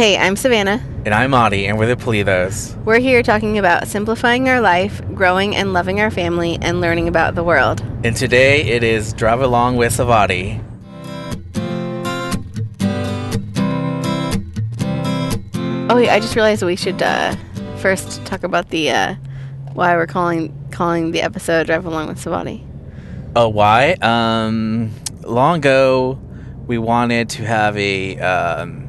Hey, I'm Savannah. And I'm Ari, and we're the Pulidos. We're here talking about simplifying our life, growing and loving our family, and learning about the world. And today it is Drive Along with Savari. Oh, yeah, I just realized we should first talk about the why we're calling the episode Drive Along with Savari. Oh, why? Long ago, we wanted to have the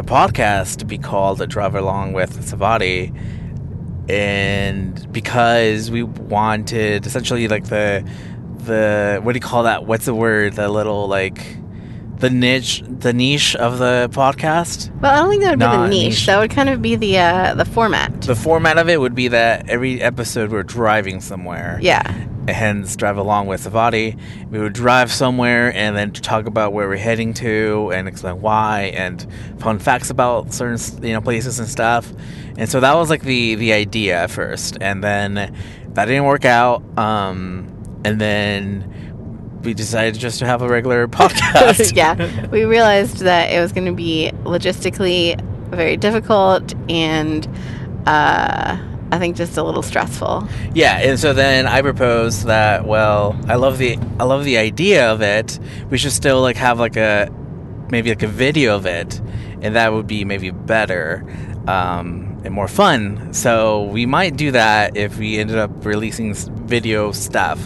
podcast to be called A Drive Along with Savari, and because we wanted essentially like the what do you call that? What's the word? The little like the niche of the podcast. Well, I don't think that would be the niche. That would kind of be the format. The format of it would be that every episode we're driving somewhere. Yeah. Hence, Drive Along with Savari. We would drive somewhere and then talk about where we're heading to and explain why and fun facts about certain places and stuff. And so that was like the idea at first. And then that didn't work out. And then we decided just to have a regular podcast. Yeah. We realized that it was going to be logistically very difficult and I think just a little stressful. Yeah, and so then I proposed that, well, I love the idea of it. We should still like have like a video of it, and that would be maybe better and more fun. So we might do that if we ended up releasing video stuff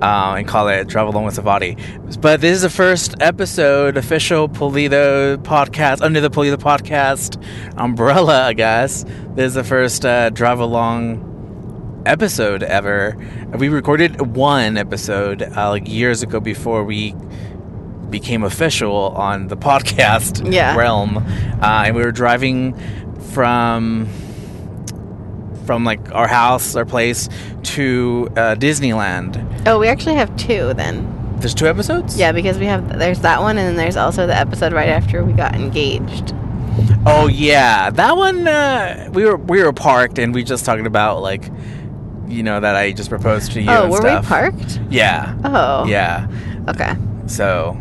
and call it Drive Along with Savari. But this is the first episode, official Pulido podcast, under the Pulido podcast umbrella, I guess. This is the first Drive Along episode ever. We recorded one episode years ago before we became official on the podcast realm. And we were driving from like our house, our place, to Disneyland. Oh, we actually have two then. There's two episodes? Yeah, because there's that one, and then there's also the episode right after we got engaged. Oh yeah, that one we were parked, and we just talking about like, that I just proposed to you. Oh, and were stuff. We parked? Yeah. Oh. Yeah. Okay. So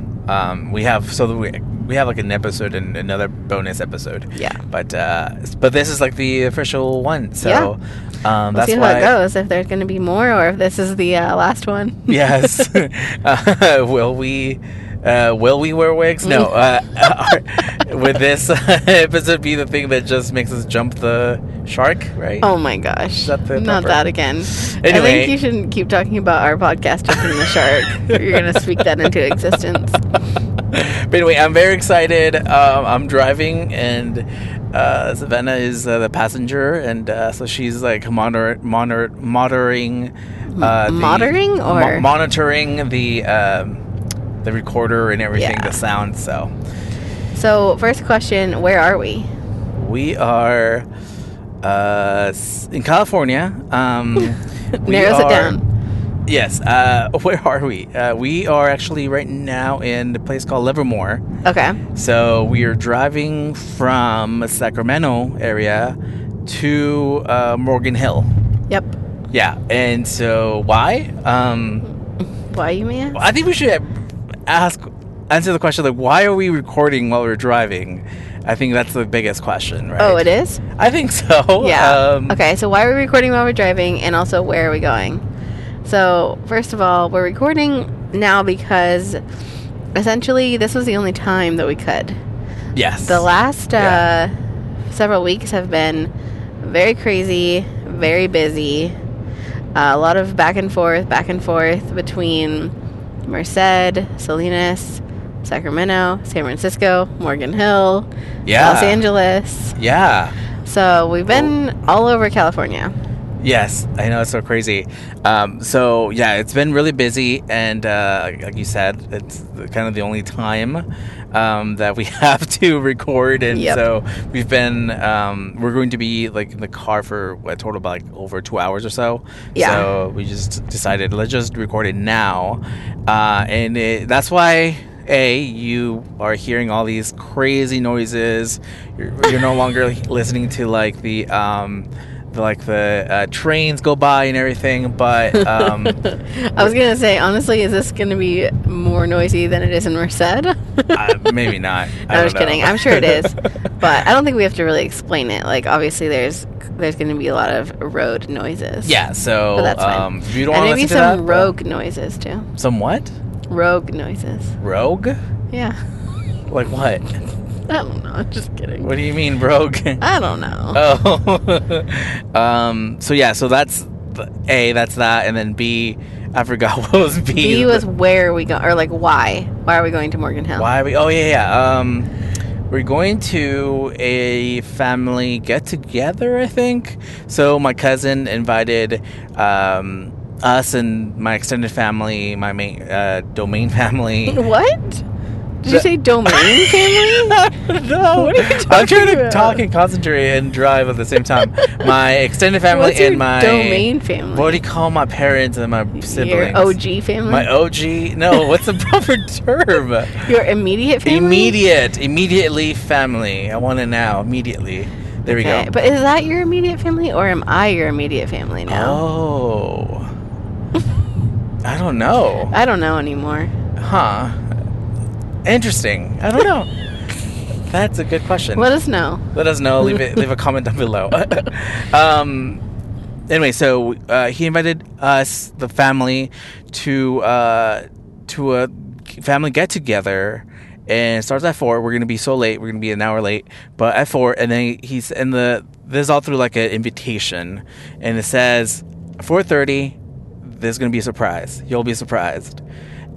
we have like an episode and another bonus episode. Yeah. But this is like the official one. So yeah. We'll see how it goes. If there's going to be more, or if this is the last one. Yes. Will we wear wigs? No. Would this episode be the thing that just makes us jump the shark, right? Oh my gosh. Not that again. Anyway. I think you shouldn't keep talking about our podcast jumping the shark. You're going to speak that into existence. But anyway, I'm very excited. I'm driving, and Savannah is the passenger, and so she's like monitoring the recorder and everything, the sound. So first question, where are we? We are in California. Narrows it down. Yes. Where are we? We are actually right now in a place called Livermore. Okay. So we are driving from Sacramento area to Morgan Hill. Yep. Yeah. And so why? Why, you may ask? I think we should answer the question, like, why are we recording while we're driving? I think that's the biggest question, right? Oh, it is? I think so. Yeah. Okay, so why are we recording while we're driving, and also where are we going? So, first of all, we're recording now because essentially this was the only time that we could. Yes. The last several weeks have been very crazy, very busy, a lot of back and forth between Merced, Salinas, Sacramento, San Francisco, Morgan Hill, Los Angeles. Yeah. So we've been all over California. Yes, I know, it's so crazy. So yeah, it's been really busy, and like you said, it's kind of the only time that we have to record, and so we've been we're going to be like in the car for a total of like over 2 hours or so. Yeah. So we just decided, let's just record it now, and that's why. You are hearing all these crazy noises. You're no longer listening to like the trains go by and everything, but I was gonna say, honestly, is this gonna be more noisy than it is in Merced? Maybe not. No, I'm just kidding. I'm sure it is, but But I don't think we have to really explain it. Like, obviously, there's going to be a lot of road noises. Yeah, so... But that's fine. You don't want to listen to that? And maybe some rogue noises, too. Some what? Rogue noises. Rogue? Yeah. Like what? I don't know. I'm just kidding. What do you mean, rogue? I don't know. Oh. So that's... A, that's that. And then B... I forgot what was B. B was where we go, or like why? Why are we going to Morgan Hill? Why are we? Oh yeah. We're going to a family get together, I think. So my cousin invited us and my extended family, my main domain family. What? Did you say domain family? No. What are you talking about? I'm trying to talk and concentrate and drive at the same time. My extended family and my... domain family? What do you call my parents and my siblings? Your OG family? My OG... No, what's the proper term? Your immediate family? Immediately family. I want it now. Immediately. There we go. But is that your immediate family or am I your immediate family now? Oh. I don't know. I don't know anymore. Huh. Interesting. I don't know. That's a good question. Let us know. Leave a comment down below. Anyway, so he invited us, the family, to a family get together, and it starts at 4. We're gonna be so late. We're gonna be an hour late, but at 4. And then this is all through like an invitation, and it says 4:30. There's gonna be a surprise. You'll be surprised.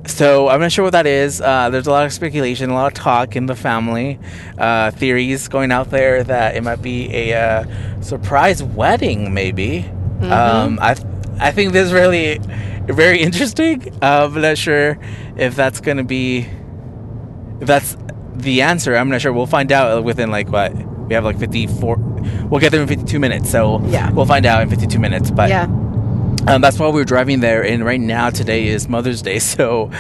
So I'm not sure what that is. There's a lot of speculation, a lot of talk in the family, theories going out there that it might be a surprise wedding, maybe. Mm-hmm. I think this is really very interesting. I'm not sure if that's going to be... If that's the answer, I'm not sure. We'll find out within, like, what? We have, like, 54... We'll get there in 52 minutes, so yeah. We'll find out in 52 minutes, but... Yeah. That's why we were driving there, and right now today is Mother's Day, so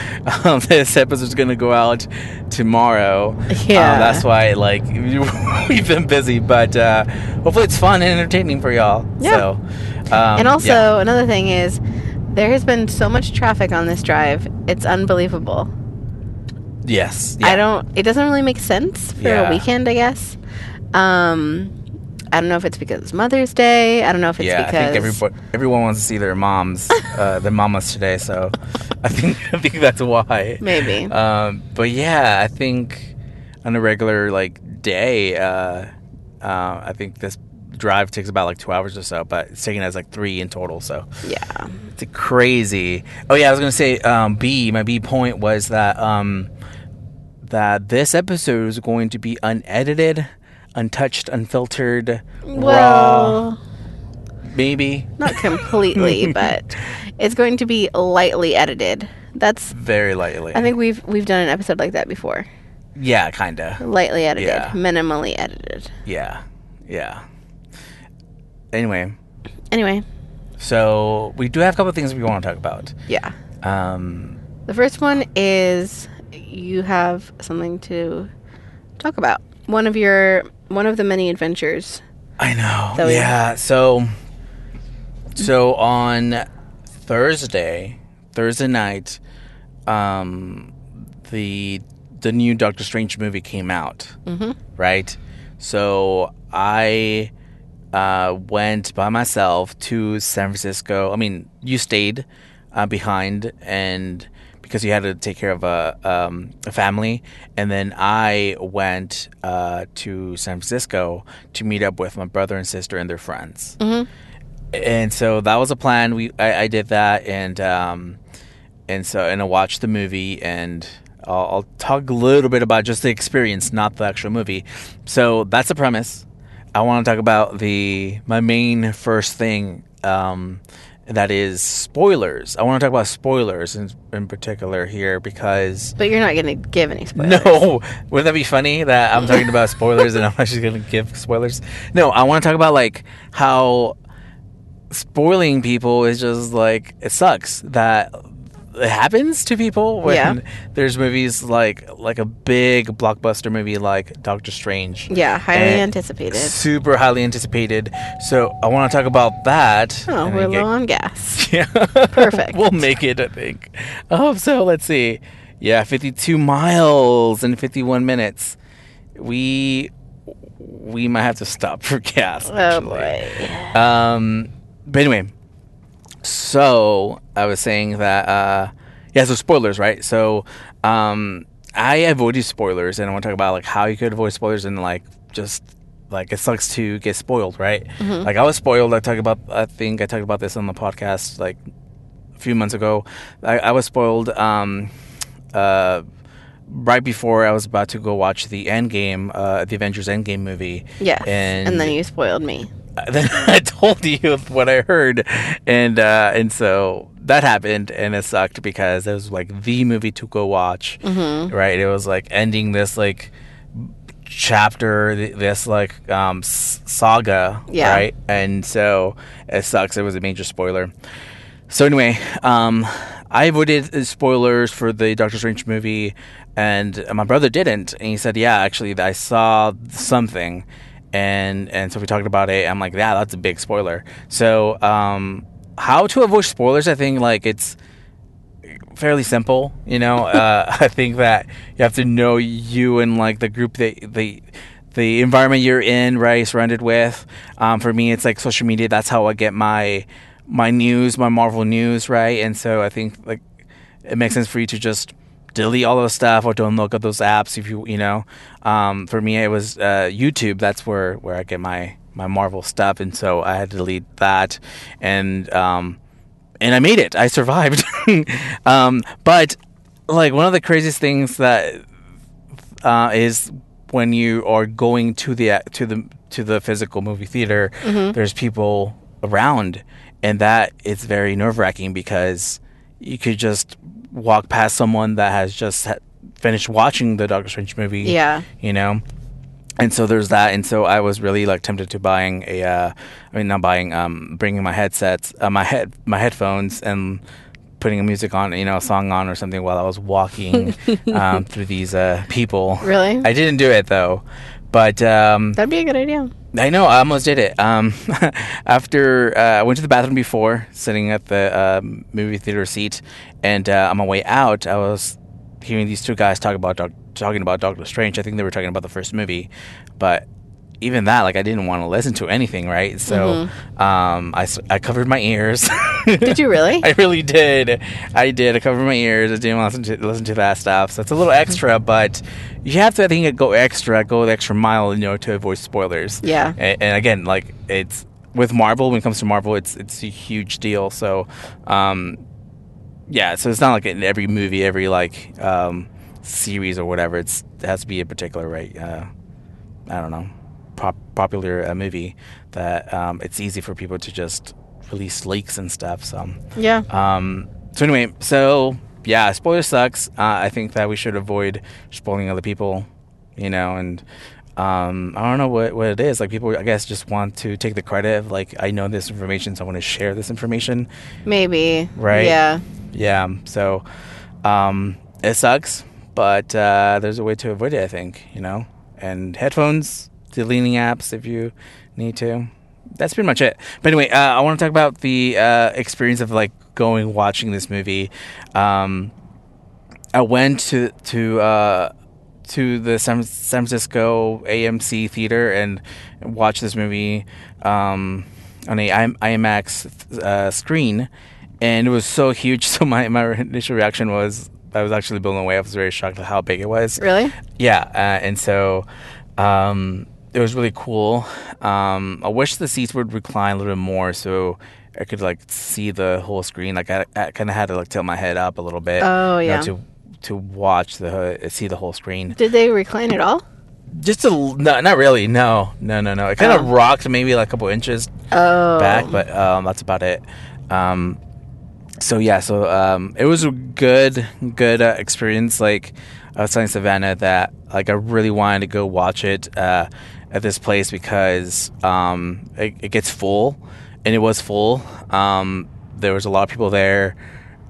this episode's gonna go out tomorrow. Yeah, that's why like we've been busy, but hopefully it's fun and entertaining for y'all. Yeah. So, and also another thing is there has been so much traffic on this drive; it's unbelievable. Yes, yeah. It doesn't really make sense for a weekend, I guess. I don't know if it's because it's Mother's Day. I don't know if it's because... I think everyone wants to see their moms, their mamas today, so I think that's why. Maybe. But yeah, I think on a regular like day, I think this drive takes about like 2 hours or so, but it's taking us like 3 in total, so... Yeah. It's crazy. Oh yeah, I was going to say my B point was that this episode is going to be unedited, untouched, unfiltered, raw, maybe not completely, but it's going to be lightly edited. That's very lightly. I think we've done an episode like that before. Yeah, kinda lightly edited, minimally edited. Yeah. Anyway, so we do have a couple of things we want to talk about. Yeah. The first one is you have something to talk about. One of the many adventures. I know. Yeah. So on Thursday night, the new Doctor Strange movie came out. Mm-hmm. Right. So I went by myself to San Francisco. I mean, you stayed behind and because you had to take care of a family, and then I went to San Francisco to meet up with my brother and sister and their friends. Mm-hmm. And so that was a plan. I did that, and I watched the movie, and I'll talk a little bit about just the experience, not the actual movie. So that's the premise. I want to talk about my main first thing. That is spoilers. I want to talk about spoilers in particular here because... But you're not going to give any spoilers. No. Wouldn't that be funny that I'm talking about spoilers and I'm actually going to give spoilers? No, I want to talk about like how spoiling people is just like... It sucks that it happens to people when there's movies like a big blockbuster movie like Doctor Strange. Yeah, highly anticipated. Super highly anticipated. So I want to talk about that. Oh, we're low on gas. Yeah. Perfect. We'll make it, I think. So let's see. Yeah, 52 miles in 51 minutes. We we might have to stop for gas, actually. Oh, boy. But anyway, so I was saying that, yeah, so spoilers, right? So I avoided spoilers, and I want to talk about, like, how you could avoid spoilers and, like, just... Like, it sucks to get spoiled, right? Mm-hmm. Like, I was spoiled. I think I talked about this on the podcast, like, a few months ago. I was spoiled right before I was about to go watch the Endgame, the Avengers Endgame movie. Yes, and then you spoiled me. Then I told you what I heard, and so that happened, and it sucked because it was, like, the movie to go watch, mm-hmm. right? It was, like, ending this, like... chapter, this like saga, yeah. right? And so it sucks. It was a major spoiler. So anyway, I avoided spoilers for the Doctor Strange movie, and my brother didn't. And he said, "Yeah, actually, I saw something," and so we talked about it. I'm like, "Yeah, that's a big spoiler." So how to avoid spoilers? I think like it's fairly simple, you know. I think that you have to know you and like the group, the environment you're in, right? Surrounded with. For me, it's like social media. That's how I get my news, my Marvel news, right? And so I think like it makes sense for you to just delete all those stuff or don't look at those apps if you know. For me, it was YouTube. That's where I get my Marvel stuff, and so I had to delete that, and I made it. I survived. But, like, one of the craziest things that is when you are going to the physical movie theater, mm-hmm. there's people around, and that is very nerve-wracking because you could just walk past someone that has just finished watching the Doctor Strange movie. Yeah, you know. And so there's that, and so I was really like tempted to bringing my headsets, my headphones, and putting music on, you know, a song on or something while I was walking through these people. Really? I didn't do it though, but that'd be a good idea. I know, I almost did it. After I went to the bathroom before, sitting at the movie theater seat, and on my way out, I was hearing these two guys talking about Doctor Strange. I think they were talking about the first movie, but even that, like, I didn't want to listen to anything, right? So mm-hmm. I covered my ears. Did you really? I really did. I did. I covered my ears. I didn't want to listen to that stuff. So it's a little extra, but you have to, I think, go the extra mile, you know, to avoid spoilers. Yeah. And again, like, it's with Marvel. When it comes to Marvel, it's a huge deal. So yeah. So it's not like in every movie, every like. Series or whatever, it has to be a particular, right? I don't know, popular movie that it's easy for people to just release leaks and stuff. So yeah. So anyway, so yeah, spoiler sucks. I think that we should avoid spoiling other people, you know. And I don't know what it is. Like people, I guess, just want to take the credit of like, I know this information, so I want to share this information. Maybe. Right. Yeah. Yeah. So it sucks. But there's a way to avoid it, I think, you know. And headphones, deleting apps if you need to. That's pretty much it. But anyway, I want to talk about the experience of, like, watching this movie. I went to the San Francisco AMC theater and watched this movie on a IMAX screen. And it was so huge. So my initial reaction was... I was actually blown away. I was very shocked at how big it was. Really? Yeah. And so it was really cool. I wish the seats would recline a little bit more so I could like see the whole screen. Like I kind of had to like tilt my head up a little bit. Oh yeah. To watch see the whole screen. Did they recline at all? Just no, not really. No. It kind of rocked maybe like a couple inches back, but that's about it. So yeah, it was a good experience. Like I was telling Savannah that like I really wanted to go watch it at this place because it gets full, and it was full. There was a lot of people there,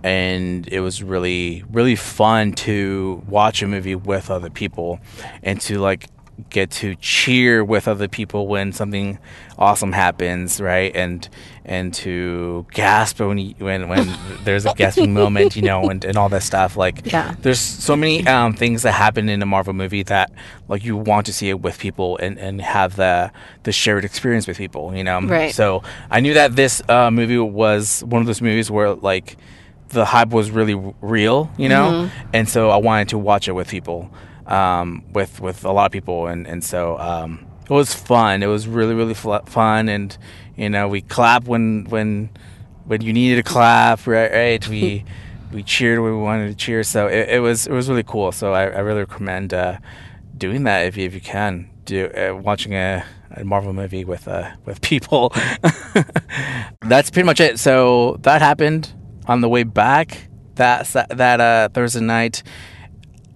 and it was really really fun to watch a movie with other people and to like get to cheer with other people when something awesome happens, right? And to gasp when there's a gasping moment, you know, and all that stuff. Like, yeah. There's so many things that happen in a Marvel movie that, like, you want to see it with people and have the shared experience with people, you know? Right. So I knew that this movie was one of those movies where, like, the hype was really real, you know? Mm-hmm. And so I wanted to watch it with people. With a lot of people, and so it was fun. It was really fun, and you know, we clapped when you needed to clap, right? We cheered when we wanted to cheer. So it was really cool. So I really recommend doing that if you can do watching a Marvel movie with people. That's pretty much it. So that happened on the way back that Thursday night.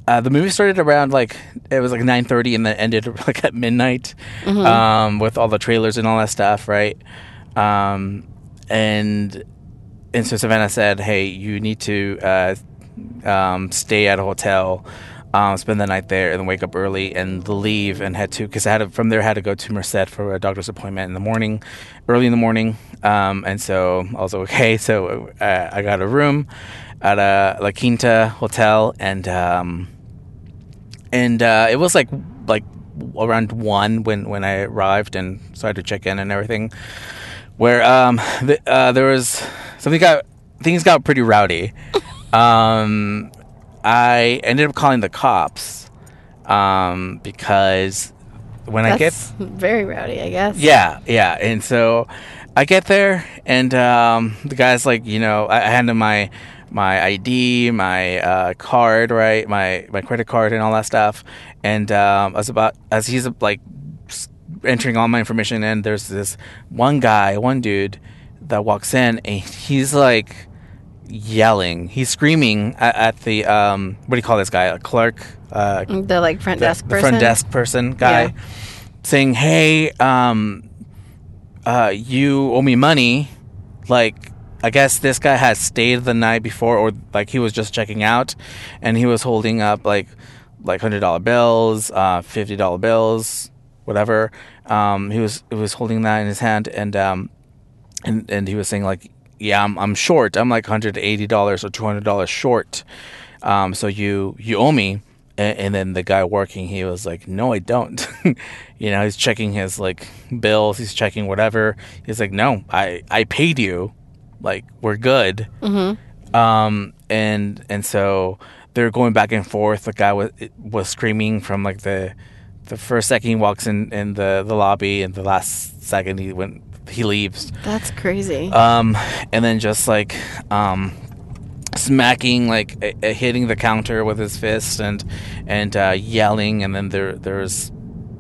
The movie started around, like, it was, like, 9:30 and then ended, like, at midnight, mm-hmm. With all the trailers and all that stuff, right? And so Savannah said, hey, you need to stay at a hotel, spend the night there, and then wake up early and leave and head to, because from there I had to go to Merced for a doctor's appointment in the morning, early in the morning. And so I was like, okay, so I got a room at a La Quinta hotel, and it was like around 1 when I arrived, and so I had to check in and everything. Where there was something things got pretty rowdy. I ended up calling the cops because when I get very rowdy, I guess. Yeah, and so I get there, and the guy's like, you know, I hand him my ID, my card, right, my credit card, and all that stuff. And as he's like entering all my information, and there's this one dude, that walks in, and he's like yelling, he's screaming at the what do you call this guy? A clerk, the like front desk person guy, yeah. Saying, "Hey, you owe me money," like. I guess this guy had stayed the night before, or like he was just checking out, and he was holding up like $100 bills, $50 bills, whatever. He was holding that in his hand, and he was saying like, yeah, I'm short. I'm like $180 or $200 short. So you owe me. And then the guy working, he was like, no, I don't. You know, he's checking his like bills, he's checking whatever. He's like, no, I paid you. Like, we're good. Mm-hmm. And so they're going back and forth. The guy was screaming from, like, the first second he walks in the lobby, and the last second he leaves. That's crazy. And then just, like, smacking, like, hitting the counter with his fist and yelling. And then there's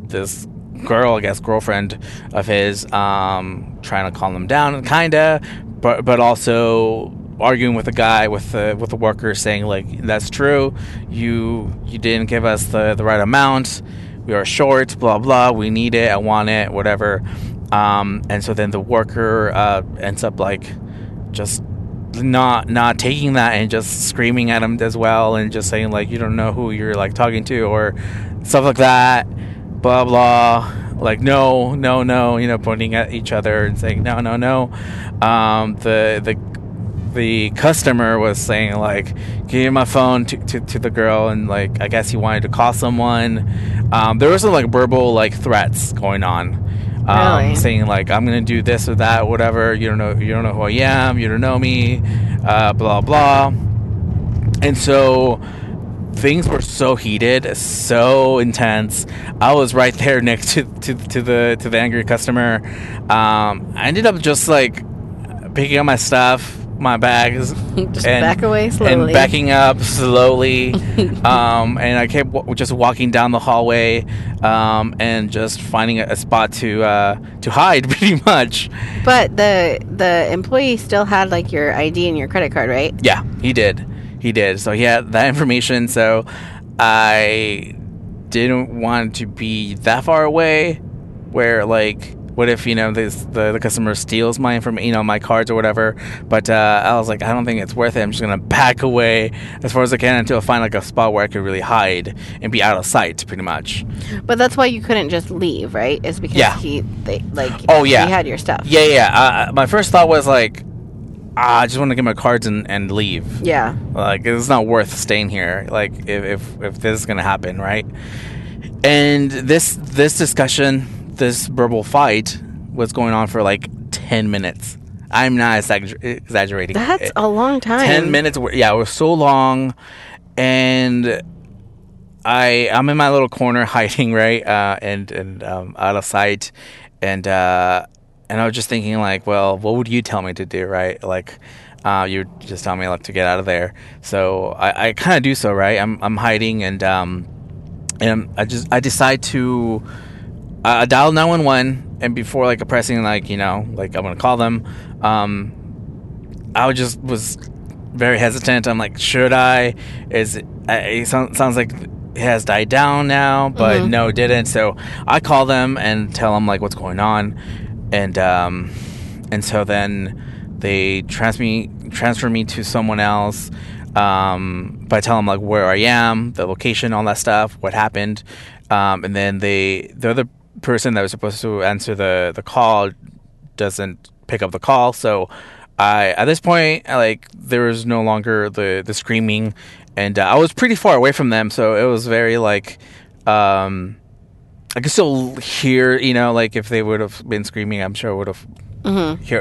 this girl, I guess, girlfriend of his, trying to calm him down, and kind of... But also arguing with a guy, with the worker, saying like, that's true, you didn't give us the right amount, we are short, blah blah, we need it, I want it, whatever. And so then the worker ends up like just not taking that, and just screaming at him as well, and just saying like, you don't know who you're like talking to, or stuff like that, blah blah. Like, no, you know, pointing at each other and saying no. The customer was saying like, give me my phone to the girl, and like, I guess he wanted to call someone. There was some like verbal like threats going on, really? Saying like, I'm gonna do this or that, whatever. You don't know who I am. You don't know me. Blah blah. And so. Things were so heated, so intense. I was right there next to the angry customer. I ended up just like picking up my stuff, my bags, just back away slowly, and backing up slowly. And I kept just walking down the hallway, and just finding a spot to hide, pretty much. But the employee still had like your ID and your credit card, right? Yeah, he did. He did. So he had that information. So I didn't want to be that far away where like what if, you know, this, the customer steals my my cards or whatever? But I was like, I don't think it's worth it. I'm just going to back away as far as I can until I find like a spot where I could really hide and be out of sight, pretty much. But that's why you couldn't just leave, right? It's because he had your stuff. Yeah, yeah. My first thought was like, I just want to get my cards and leave. Yeah. Like, it's not worth staying here. Like, if this is going to happen, right? And this discussion, this verbal fight was going on for like 10 minutes. I'm not exaggerating. That's a long time. 10 minutes. Yeah, it was so long. And I'm in my little corner hiding, right? And out of sight. And I was just thinking, like, well, what would you tell me to do, right? Like, you just tell me, like, to get out of there. So I kind of do so, right? I'm hiding, and I decide to dial 911, and before like pressing, like, you know, like I'm gonna call them. I just was very hesitant. I'm like, should I? It sounds like it has died down now, but no, it didn't. So I call them and tell them like what's going on. And so then they transfer me to someone else. But I tell them like where I am, the location, all that stuff, what happened. And then the other person that was supposed to answer the call doesn't pick up the call. So at this point, like, there was no longer the screaming, and I was pretty far away from them. So it was very like, I could still hear, you know, like if they would have been screaming, I'm sure I would have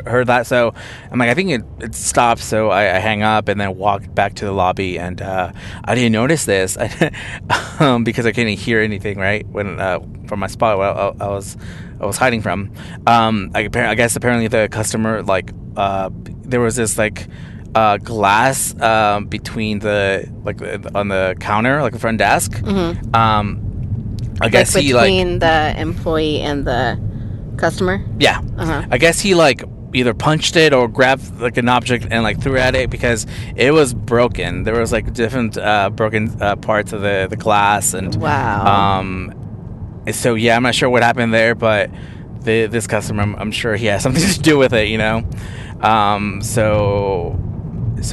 heard that. So I'm like, I think it stopped. So I hang up and then walked back to the lobby, and I didn't notice this because I couldn't hear anything, right? When from my spot where I was hiding from. I guess apparently the customer, like, there was this like glass between the, like, on the counter, like the front desk. I guess he like between the employee and the customer. Yeah. I guess he like either punched it or grabbed like an object and like threw at it because it was broken. There was like different broken parts of the glass, and wow. So yeah, I'm not sure what happened there, but this customer, I'm sure he has something to do with it, you know. So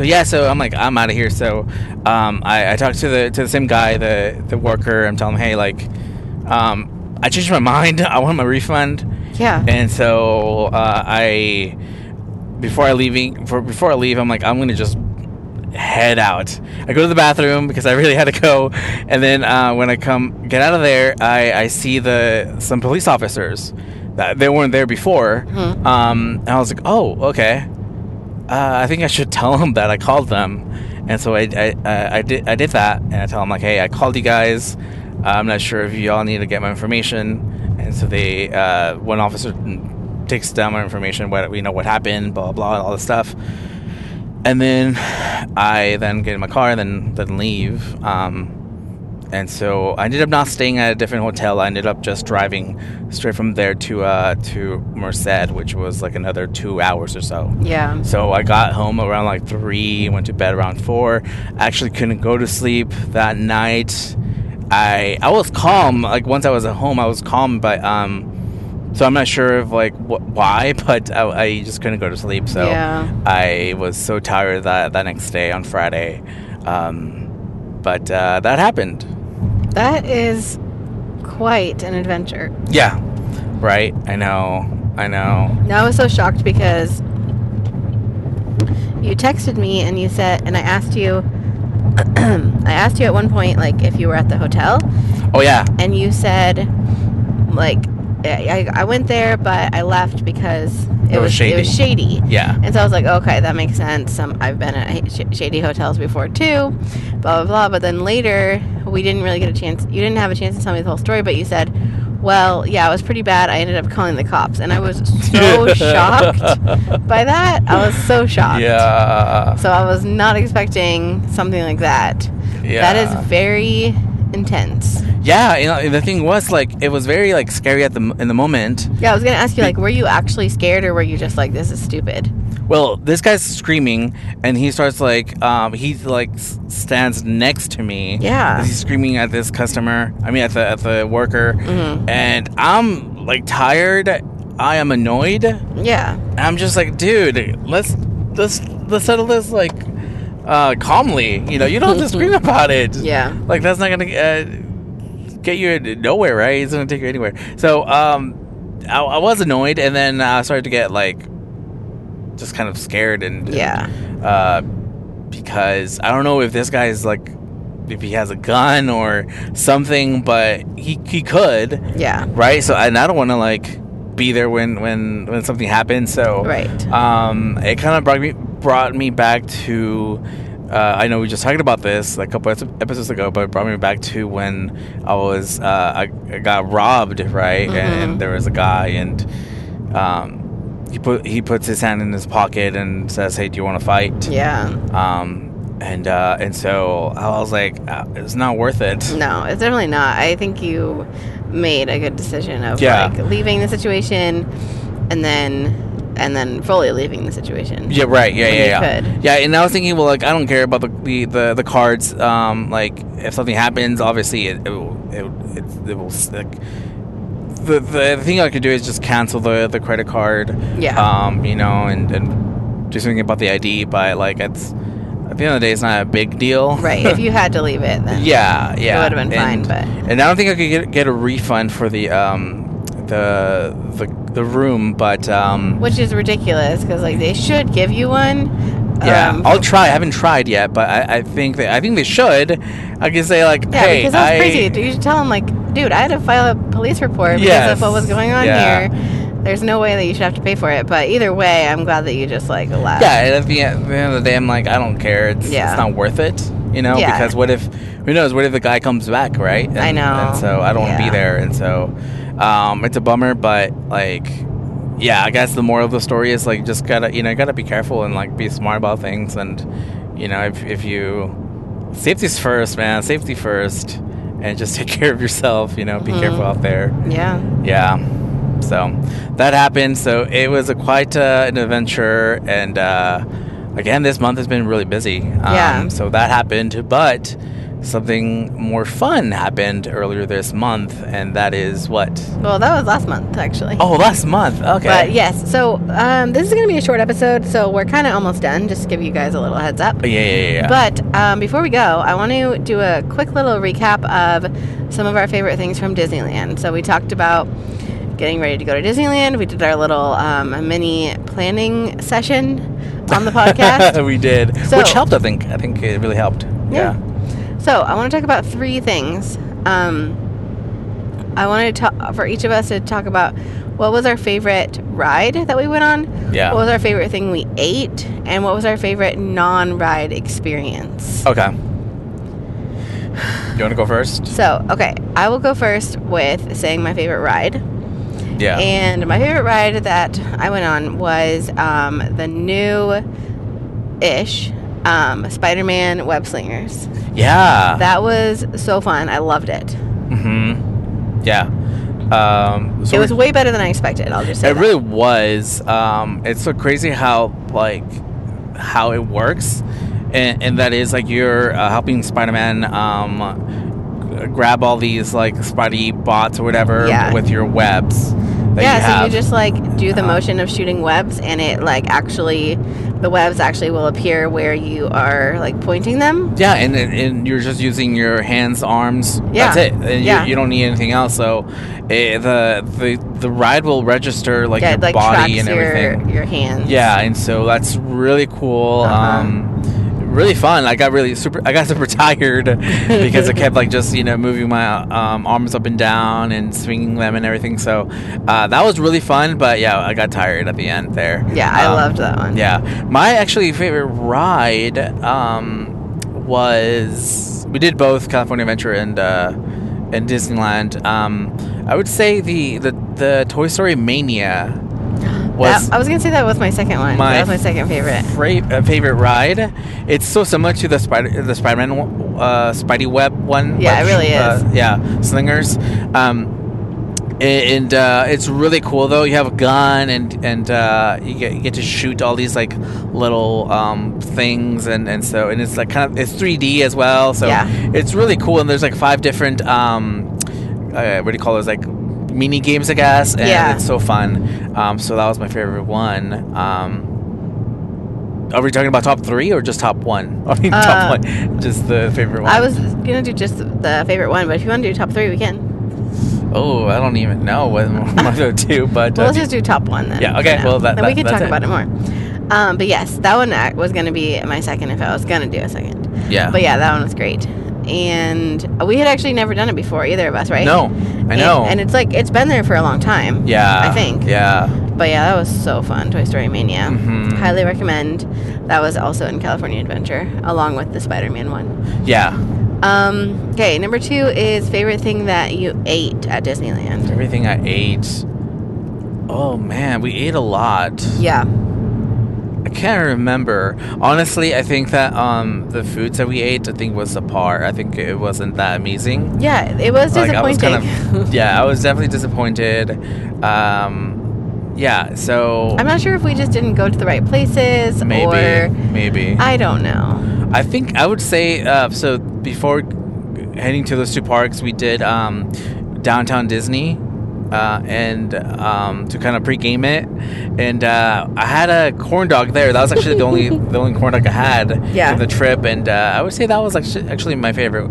yeah, so I'm like, I'm out of here. So I talked to the same guy, the worker. I'm telling him, hey, like, I changed my mind. I want my refund. Yeah. And so before I leave, I'm like, I'm gonna just head out. I go to the bathroom because I really had to go. And then when I get out of there, I see some police officers that they weren't there before. Mm-hmm. And I was like, oh, okay. I think I should tell them that I called them. And so I did that, and I tell them like, hey, I called you guys. I'm not sure if you all need to get my information. And so they one officer takes down my information, what we know, what happened, blah blah, and all this stuff. And then I get in my car and then leave. And so I ended up not staying at a different hotel. I ended up just driving straight from there to Merced, which was like another 2 hours or so. Yeah. So I got home around like 3, went to bed around 4. I actually couldn't go to sleep that night. I was calm. Like, once I was at home, I was calm, but so I'm not sure if like why, but I just couldn't go to sleep. So yeah. I was so tired that next day on Friday. But that happened. That is quite an adventure. Yeah. Right. I know. Now I was so shocked because you texted me and you said, and I asked you, at one point, like, if you were at the hotel. Oh, yeah. And you said, like, I went there, but I left because it was shady. Yeah. And so I was like, okay, that makes sense. I've been at shady hotels before too, blah, blah, blah. But then later, we didn't really get a chance. You didn't have a chance to tell me the whole story, but you said, well, yeah, it was pretty bad. I ended up calling the cops. And I was so shocked by that. I was so shocked. Yeah. So I was not expecting something like that. Yeah. That is very intense. Yeah, you know, the thing was, like, it was very, like, scary in the moment. Yeah, I was going to ask you, like, were you actually scared, or were you just like, this is stupid? Well, this guy's screaming, and he starts, like, he, like, stands next to me. Yeah. He's screaming at this customer, I mean, at the worker, and I'm, like, tired. I am annoyed. Yeah. I'm just like, dude, let's settle this like calmly. You know, you don't have to scream about it. Yeah. Like that's not gonna get you nowhere, right? It's gonna take you anywhere. So I was annoyed, and then I started to get like just kind of scared and yeah. Because I don't know if this guy is like, if he has a gun or something, but he could. Yeah. Right? So, and I don't want to, like, be there when something happens. So, right. It kind of brought me back to, I know we were just talking about this like, a couple episodes ago, but it brought me back to when I was, I got robbed, right? Mm-hmm. And there was a guy, and he puts his hand in his pocket and says, hey, do you want to fight? Yeah. And so I was like, it's not worth it. No, it's definitely not. I think you made a good decision of like leaving the situation, and then fully leaving the situation. Yeah, right. Yeah. Yeah, and I was thinking, well, like I don't care about the cards. Like if something happens, obviously it will stick. The thing I could do is just cancel the credit card. Yeah. You know, and do something about the ID, but like it's. At the end of the day, it's not a big deal. Right. If you had to leave it, then yeah, it would have been fine. But and I don't think I could get a refund for the room, but which is ridiculous because like they should give you one. Yeah, I'll try. I haven't tried yet, but I think they should. I can say like, yeah, hey, because that's crazy. You should tell them like, dude, I had to file a police report because of what was going on here. There's no way that you should have to pay for it, but either way, I'm glad that you just like allowed. Yeah, and at the end of the day, I'm like, I don't care. It's not worth it, you know. Yeah. Because what if? Who knows? What if the guy comes back, right? And, I know. And so I don't want to be there, and so it's a bummer. But like, yeah, I guess the moral of the story is like, just gotta be careful and like be smart about things, and you know, if you safety's first, man, safety first, and just take care of yourself. You know, be careful out there. Yeah. Yeah. So that happened. So it was quite an adventure, and again, this month has been really busy. So that happened, but something more fun happened earlier this month, and that is what? Well, that was last month, actually. Oh, last month. Okay. But yes, so this is going to be a short episode, so we're kind of almost done. Just to give you guys a little heads up. Yeah. But before we go, I want to do a quick little recap of some of our favorite things from Disneyland. So we talked about getting ready to go to Disneyland. We did our little mini planning session on the podcast. We did. So, which helped, I think. I think it really helped. Yeah. So I want to talk about three things. I wanted to for each of us to talk about what was our favorite ride that we went on. Yeah. What was our favorite thing we ate, and what was our favorite non-ride experience. Okay. You want to go first? So, okay, I will go first with saying my favorite ride. Yeah. And my favorite ride that I went on was the new-ish Spider-Man Web Slingers. Yeah. That was so fun. I loved it. Mm-hmm. Yeah. So it was way better than I expected. I'll just say it really was. It's so crazy how it works, and that is like you're helping Spider-Man. Grab all these like Spidey bots or whatever with your webs. So you just like do the motion of shooting webs, and it like actually the webs actually will appear where you are like pointing them. Yeah, and you're just using your hands, arms. Yeah. That's it. And you don't need anything else. So the ride will register like your body and everything. Your hands. Yeah, and so that's really cool. Uh-huh. Really fun. I got super tired because I kept like just moving my arms up and down and swinging them and everything, so that was really fun, but I got tired at the end there. I loved that one. My actually favorite ride was, we did both California Adventure and Disneyland. I would say the Toy Story Mania. I was going to say that was my second one. That was my second favorite. Favorite ride. It's so similar to the Spider-Man Spidey Web one. Yeah, it really is. Slingers. And it's really cool though. You have a gun and you get to shoot all these like little things and so it's like kind of, it's 3D as well. So it's really cool, and there's like 5 different what do you call those, like mini games, I guess, and it's so fun. So that was my favorite one. Are we talking about top three or just top one? I mean, top one, just the favorite one. I was gonna do just the favorite one, but if you want to do top three, we can. Oh, I don't even know what I'm gonna do, but well, let's just do top one then. Yeah, okay. Well, then we can talk about it more. But yes, that one was gonna be my second if I was gonna do a second. Yeah. But yeah, that one was great. And we had actually never done it before, either of us, right? No, I know. And it's like, it's been there for a long time. Yeah. I think. Yeah. But yeah, that was so fun, Toy Story Mania. Mm-hmm. Highly recommend. That was also in California Adventure, along with the Spider-Man one. Yeah. Okay, number two is favorite thing that you ate at Disneyland. Everything I ate. Oh, man, we ate a lot. Yeah. I can't remember. Honestly, I think that the foods that we ate, I think, was subpar. I think it wasn't that amazing. Yeah, it was disappointing. I was definitely disappointed. Yeah, so... I'm not sure if we just didn't go to the right places Maybe. I don't know. I think I would say... so before heading to those two parks, we did Downtown Disney... and to kind of pre-game it, and I had a corn dog there. That was actually the only corn dog I had from the trip, and I would say that was actually my favorite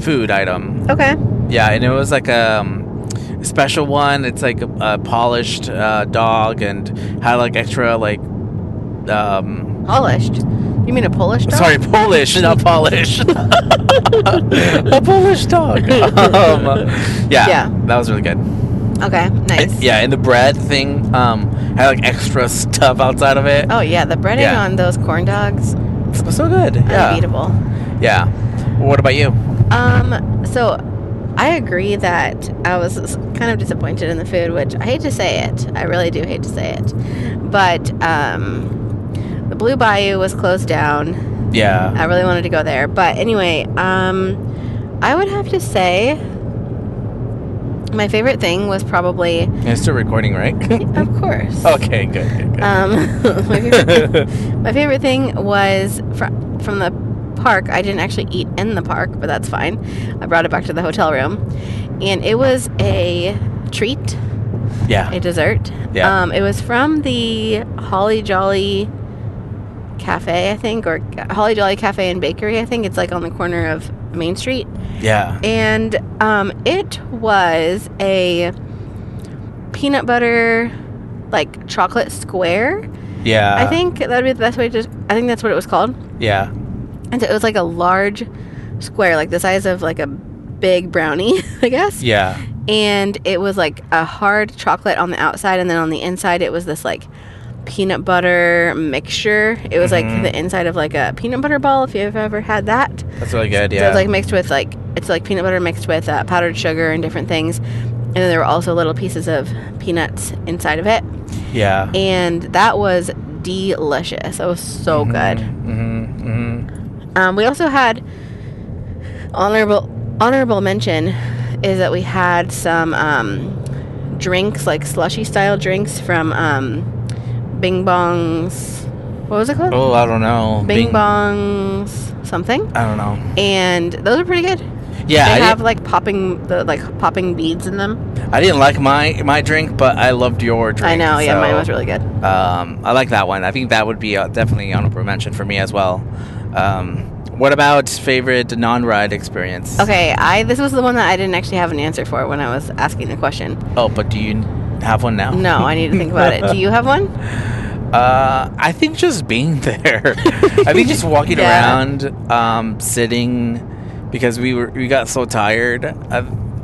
food item. Okay. Yeah, and it was like a special one. It's like a polished dog, and had like extra like polished. You mean a Polish dog? Sorry, Polish, not Polish. A Polish dog. That was really good. Okay, nice. And the bread thing had like extra stuff outside of it. Oh, yeah, the breading on those corn dogs was so good. Unbeatable. Yeah. Well, what about you? So I agree that I was kind of disappointed in the food, which I hate to say it. I really do hate to say it. But, the Blue Bayou was closed down. Yeah. I really wanted to go there. But anyway, I would have to say my favorite thing was probably... It's still recording, right? Of course. Okay, good. My favorite thing was from the park. I didn't actually eat in the park, but that's fine. I brought it back to the hotel room. And it was a treat. Yeah. A dessert. Yeah. It was from the Holly Jolly... Cafe, I think, or Holly Jolly Cafe and Bakery, I think. It's like on the corner of Main Street. Yeah. And it was a peanut butter, like, chocolate square. Yeah. I think that would be the best way to... I think that's what it was called. Yeah. And so it was like a large square, like the size of like a big brownie, I guess. Yeah. And it was like a hard chocolate on the outside, and then on the inside it was this like... peanut butter mixture. It was like the inside of like a peanut butter ball, if you've ever had that. That's really good. Yeah. So it's like mixed with like, it's like peanut butter mixed with powdered sugar and different things, and then there were also little pieces of peanuts inside of it. Yeah. And that was delicious. It was so good. We also had honorable mention is that we had some drinks, like slushy style drinks from Bing Bong's, what was it called? Oh, I don't know. Bing Bong's something. I don't know. And those are pretty good. Yeah, they have like popping beads in them. I didn't like my drink, but I loved your drink. I know. Yeah, mine was really good. I like that one. I think that would be definitely honorable mention for me as well. What about favorite non-ride experience? Okay, this was the one that I didn't actually have an answer for when I was asking the question. Oh, but do you have one now? No, I need to think about it. Do you have one? I think just being there. I think just walking around, sitting, because we got so tired.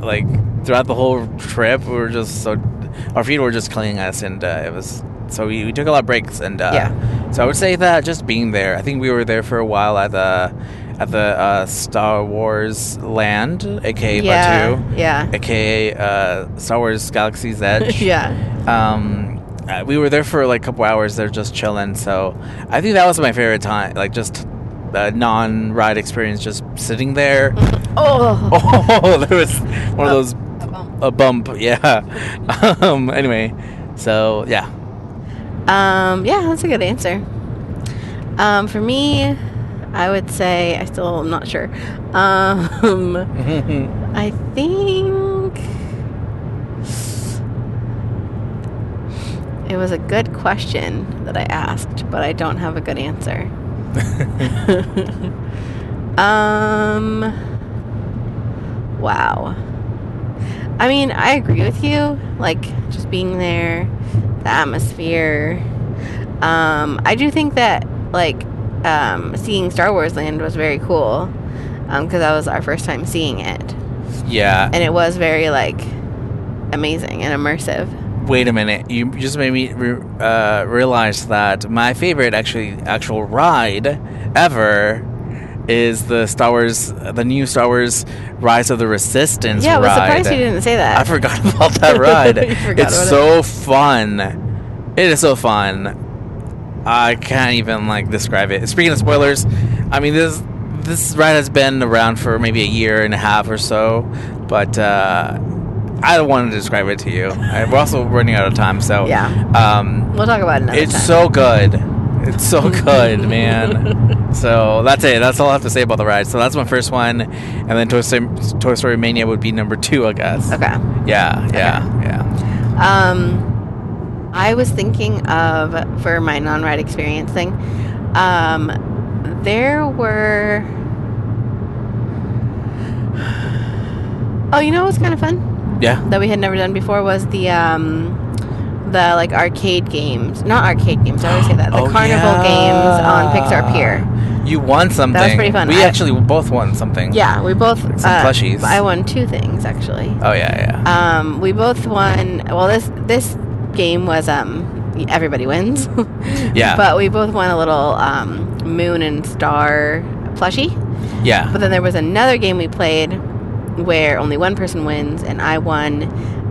Like throughout the whole trip, we were just our feet were just killing us, and it was so we took a lot of breaks, and so I would say that just being there. I think we were there for a while at the Star Wars land, aka Batuu, aka Star Wars Galaxy's Edge. We were there for like a couple hours. They're just chilling. So I think that was my favorite time, like just non-ride experience, just sitting there. Oh, there was one of those a bump. Yeah. Anyway, so yeah. Yeah, that's a good answer. For me. I would say, I still am not sure. I think It was a good question that I asked, but I don't have a good answer. Wow. I mean, I agree with you. Like, just being there, the atmosphere. I do think that, like, seeing Star Wars Land was very cool, because that was our first time seeing it. Yeah. And it was very, like, amazing and immersive. Wait a minute. You just made me realize that my favorite actual ride ever is the new Star Wars Rise of the Resistance ride. Yeah, I was surprised you didn't say that. I forgot about that ride. It's so fun. It is so fun. I can't even, like, describe it. Speaking of spoilers, I mean, this ride has been around for maybe a year and a half or so, but I don't want to describe it to you. We're also running out of time, so yeah. We'll talk about it another time. So good. It's so good, man. So that's it. That's all I have to say about the ride. So that's my first one, and then Toy Story Mania would be number two, I guess. Okay. Yeah. I was thinking of, for my non-ride experience thing, there were. Oh, you know what's kind of fun? Yeah. That we had never done before was the like arcade games. Not arcade games. I always say that. The carnival games on Pixar Pier. You won something. That was pretty fun. We actually both won something. Yeah, we both. Like some plushies. I won two things actually. Oh yeah. We both won. Well, this game was everybody wins. Yeah. But we both won a little moon and star plushie. Yeah. But then there was another game we played where only one person wins, and I won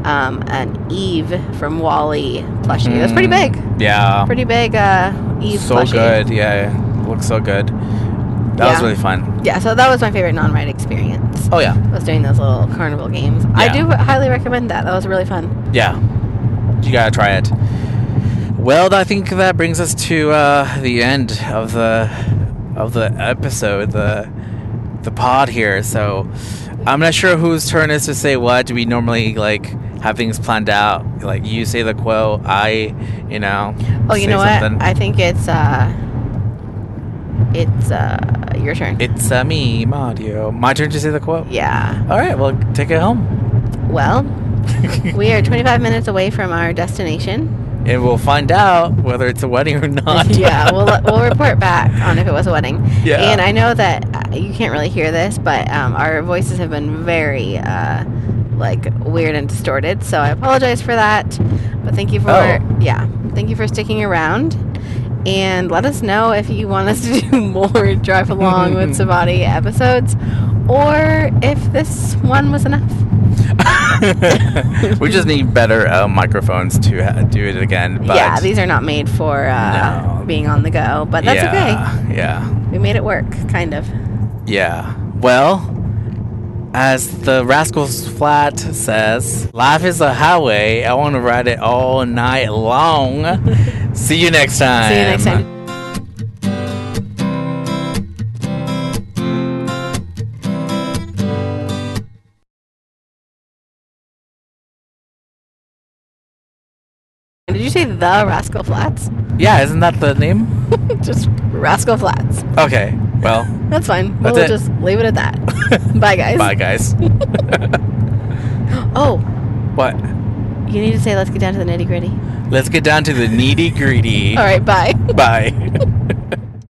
an Eve from Wall-E plushie. It was pretty big. Yeah. Pretty big Eve plushie. So good. Yeah. Looks so good. That was really fun. Yeah. So that was my favorite non-ride experience. Oh, yeah. I was doing those little carnival games. Yeah. I do highly recommend that. That was really fun. Yeah. You got to try it. Well, I think that brings us to the end of the episode, the pod here. So I'm not sure whose turn is to say what. Do we normally, like, have things planned out? Like, you say the quote, I, you know. Oh, you know what? Something. I think it's your turn. It's me, Mario. My turn to say the quote? Yeah. All right, well, take it home. Well, we are 25 minutes away from our destination. And we'll find out whether it's a wedding or not. Yeah, we'll report back on if it was a wedding. Yeah. And I know that you can't really hear this, but our voices have been very, weird and distorted. So I apologize for that. But thank you for sticking around. And let us know if you want us to do more Drive Along with Savari episodes, or if this one was enough. We just need better microphones to do it again. But yeah, these are not made for being on the go, but that's okay. Yeah. We made it work, kind of. Yeah. Well, as the Rascal Flatts says, life is a highway. I want to ride it all night long. See you next time. See you next time. Did you say the Rascal Flatts? Yeah, isn't that the name? Just Rascal Flatts. Okay, well. That's fine. We'll just leave it at that. Bye, guys. Bye, guys. Oh. What? You need to say, let's get down to the nitty-gritty. Let's get down to the nitty-gritty. All right, bye. Bye.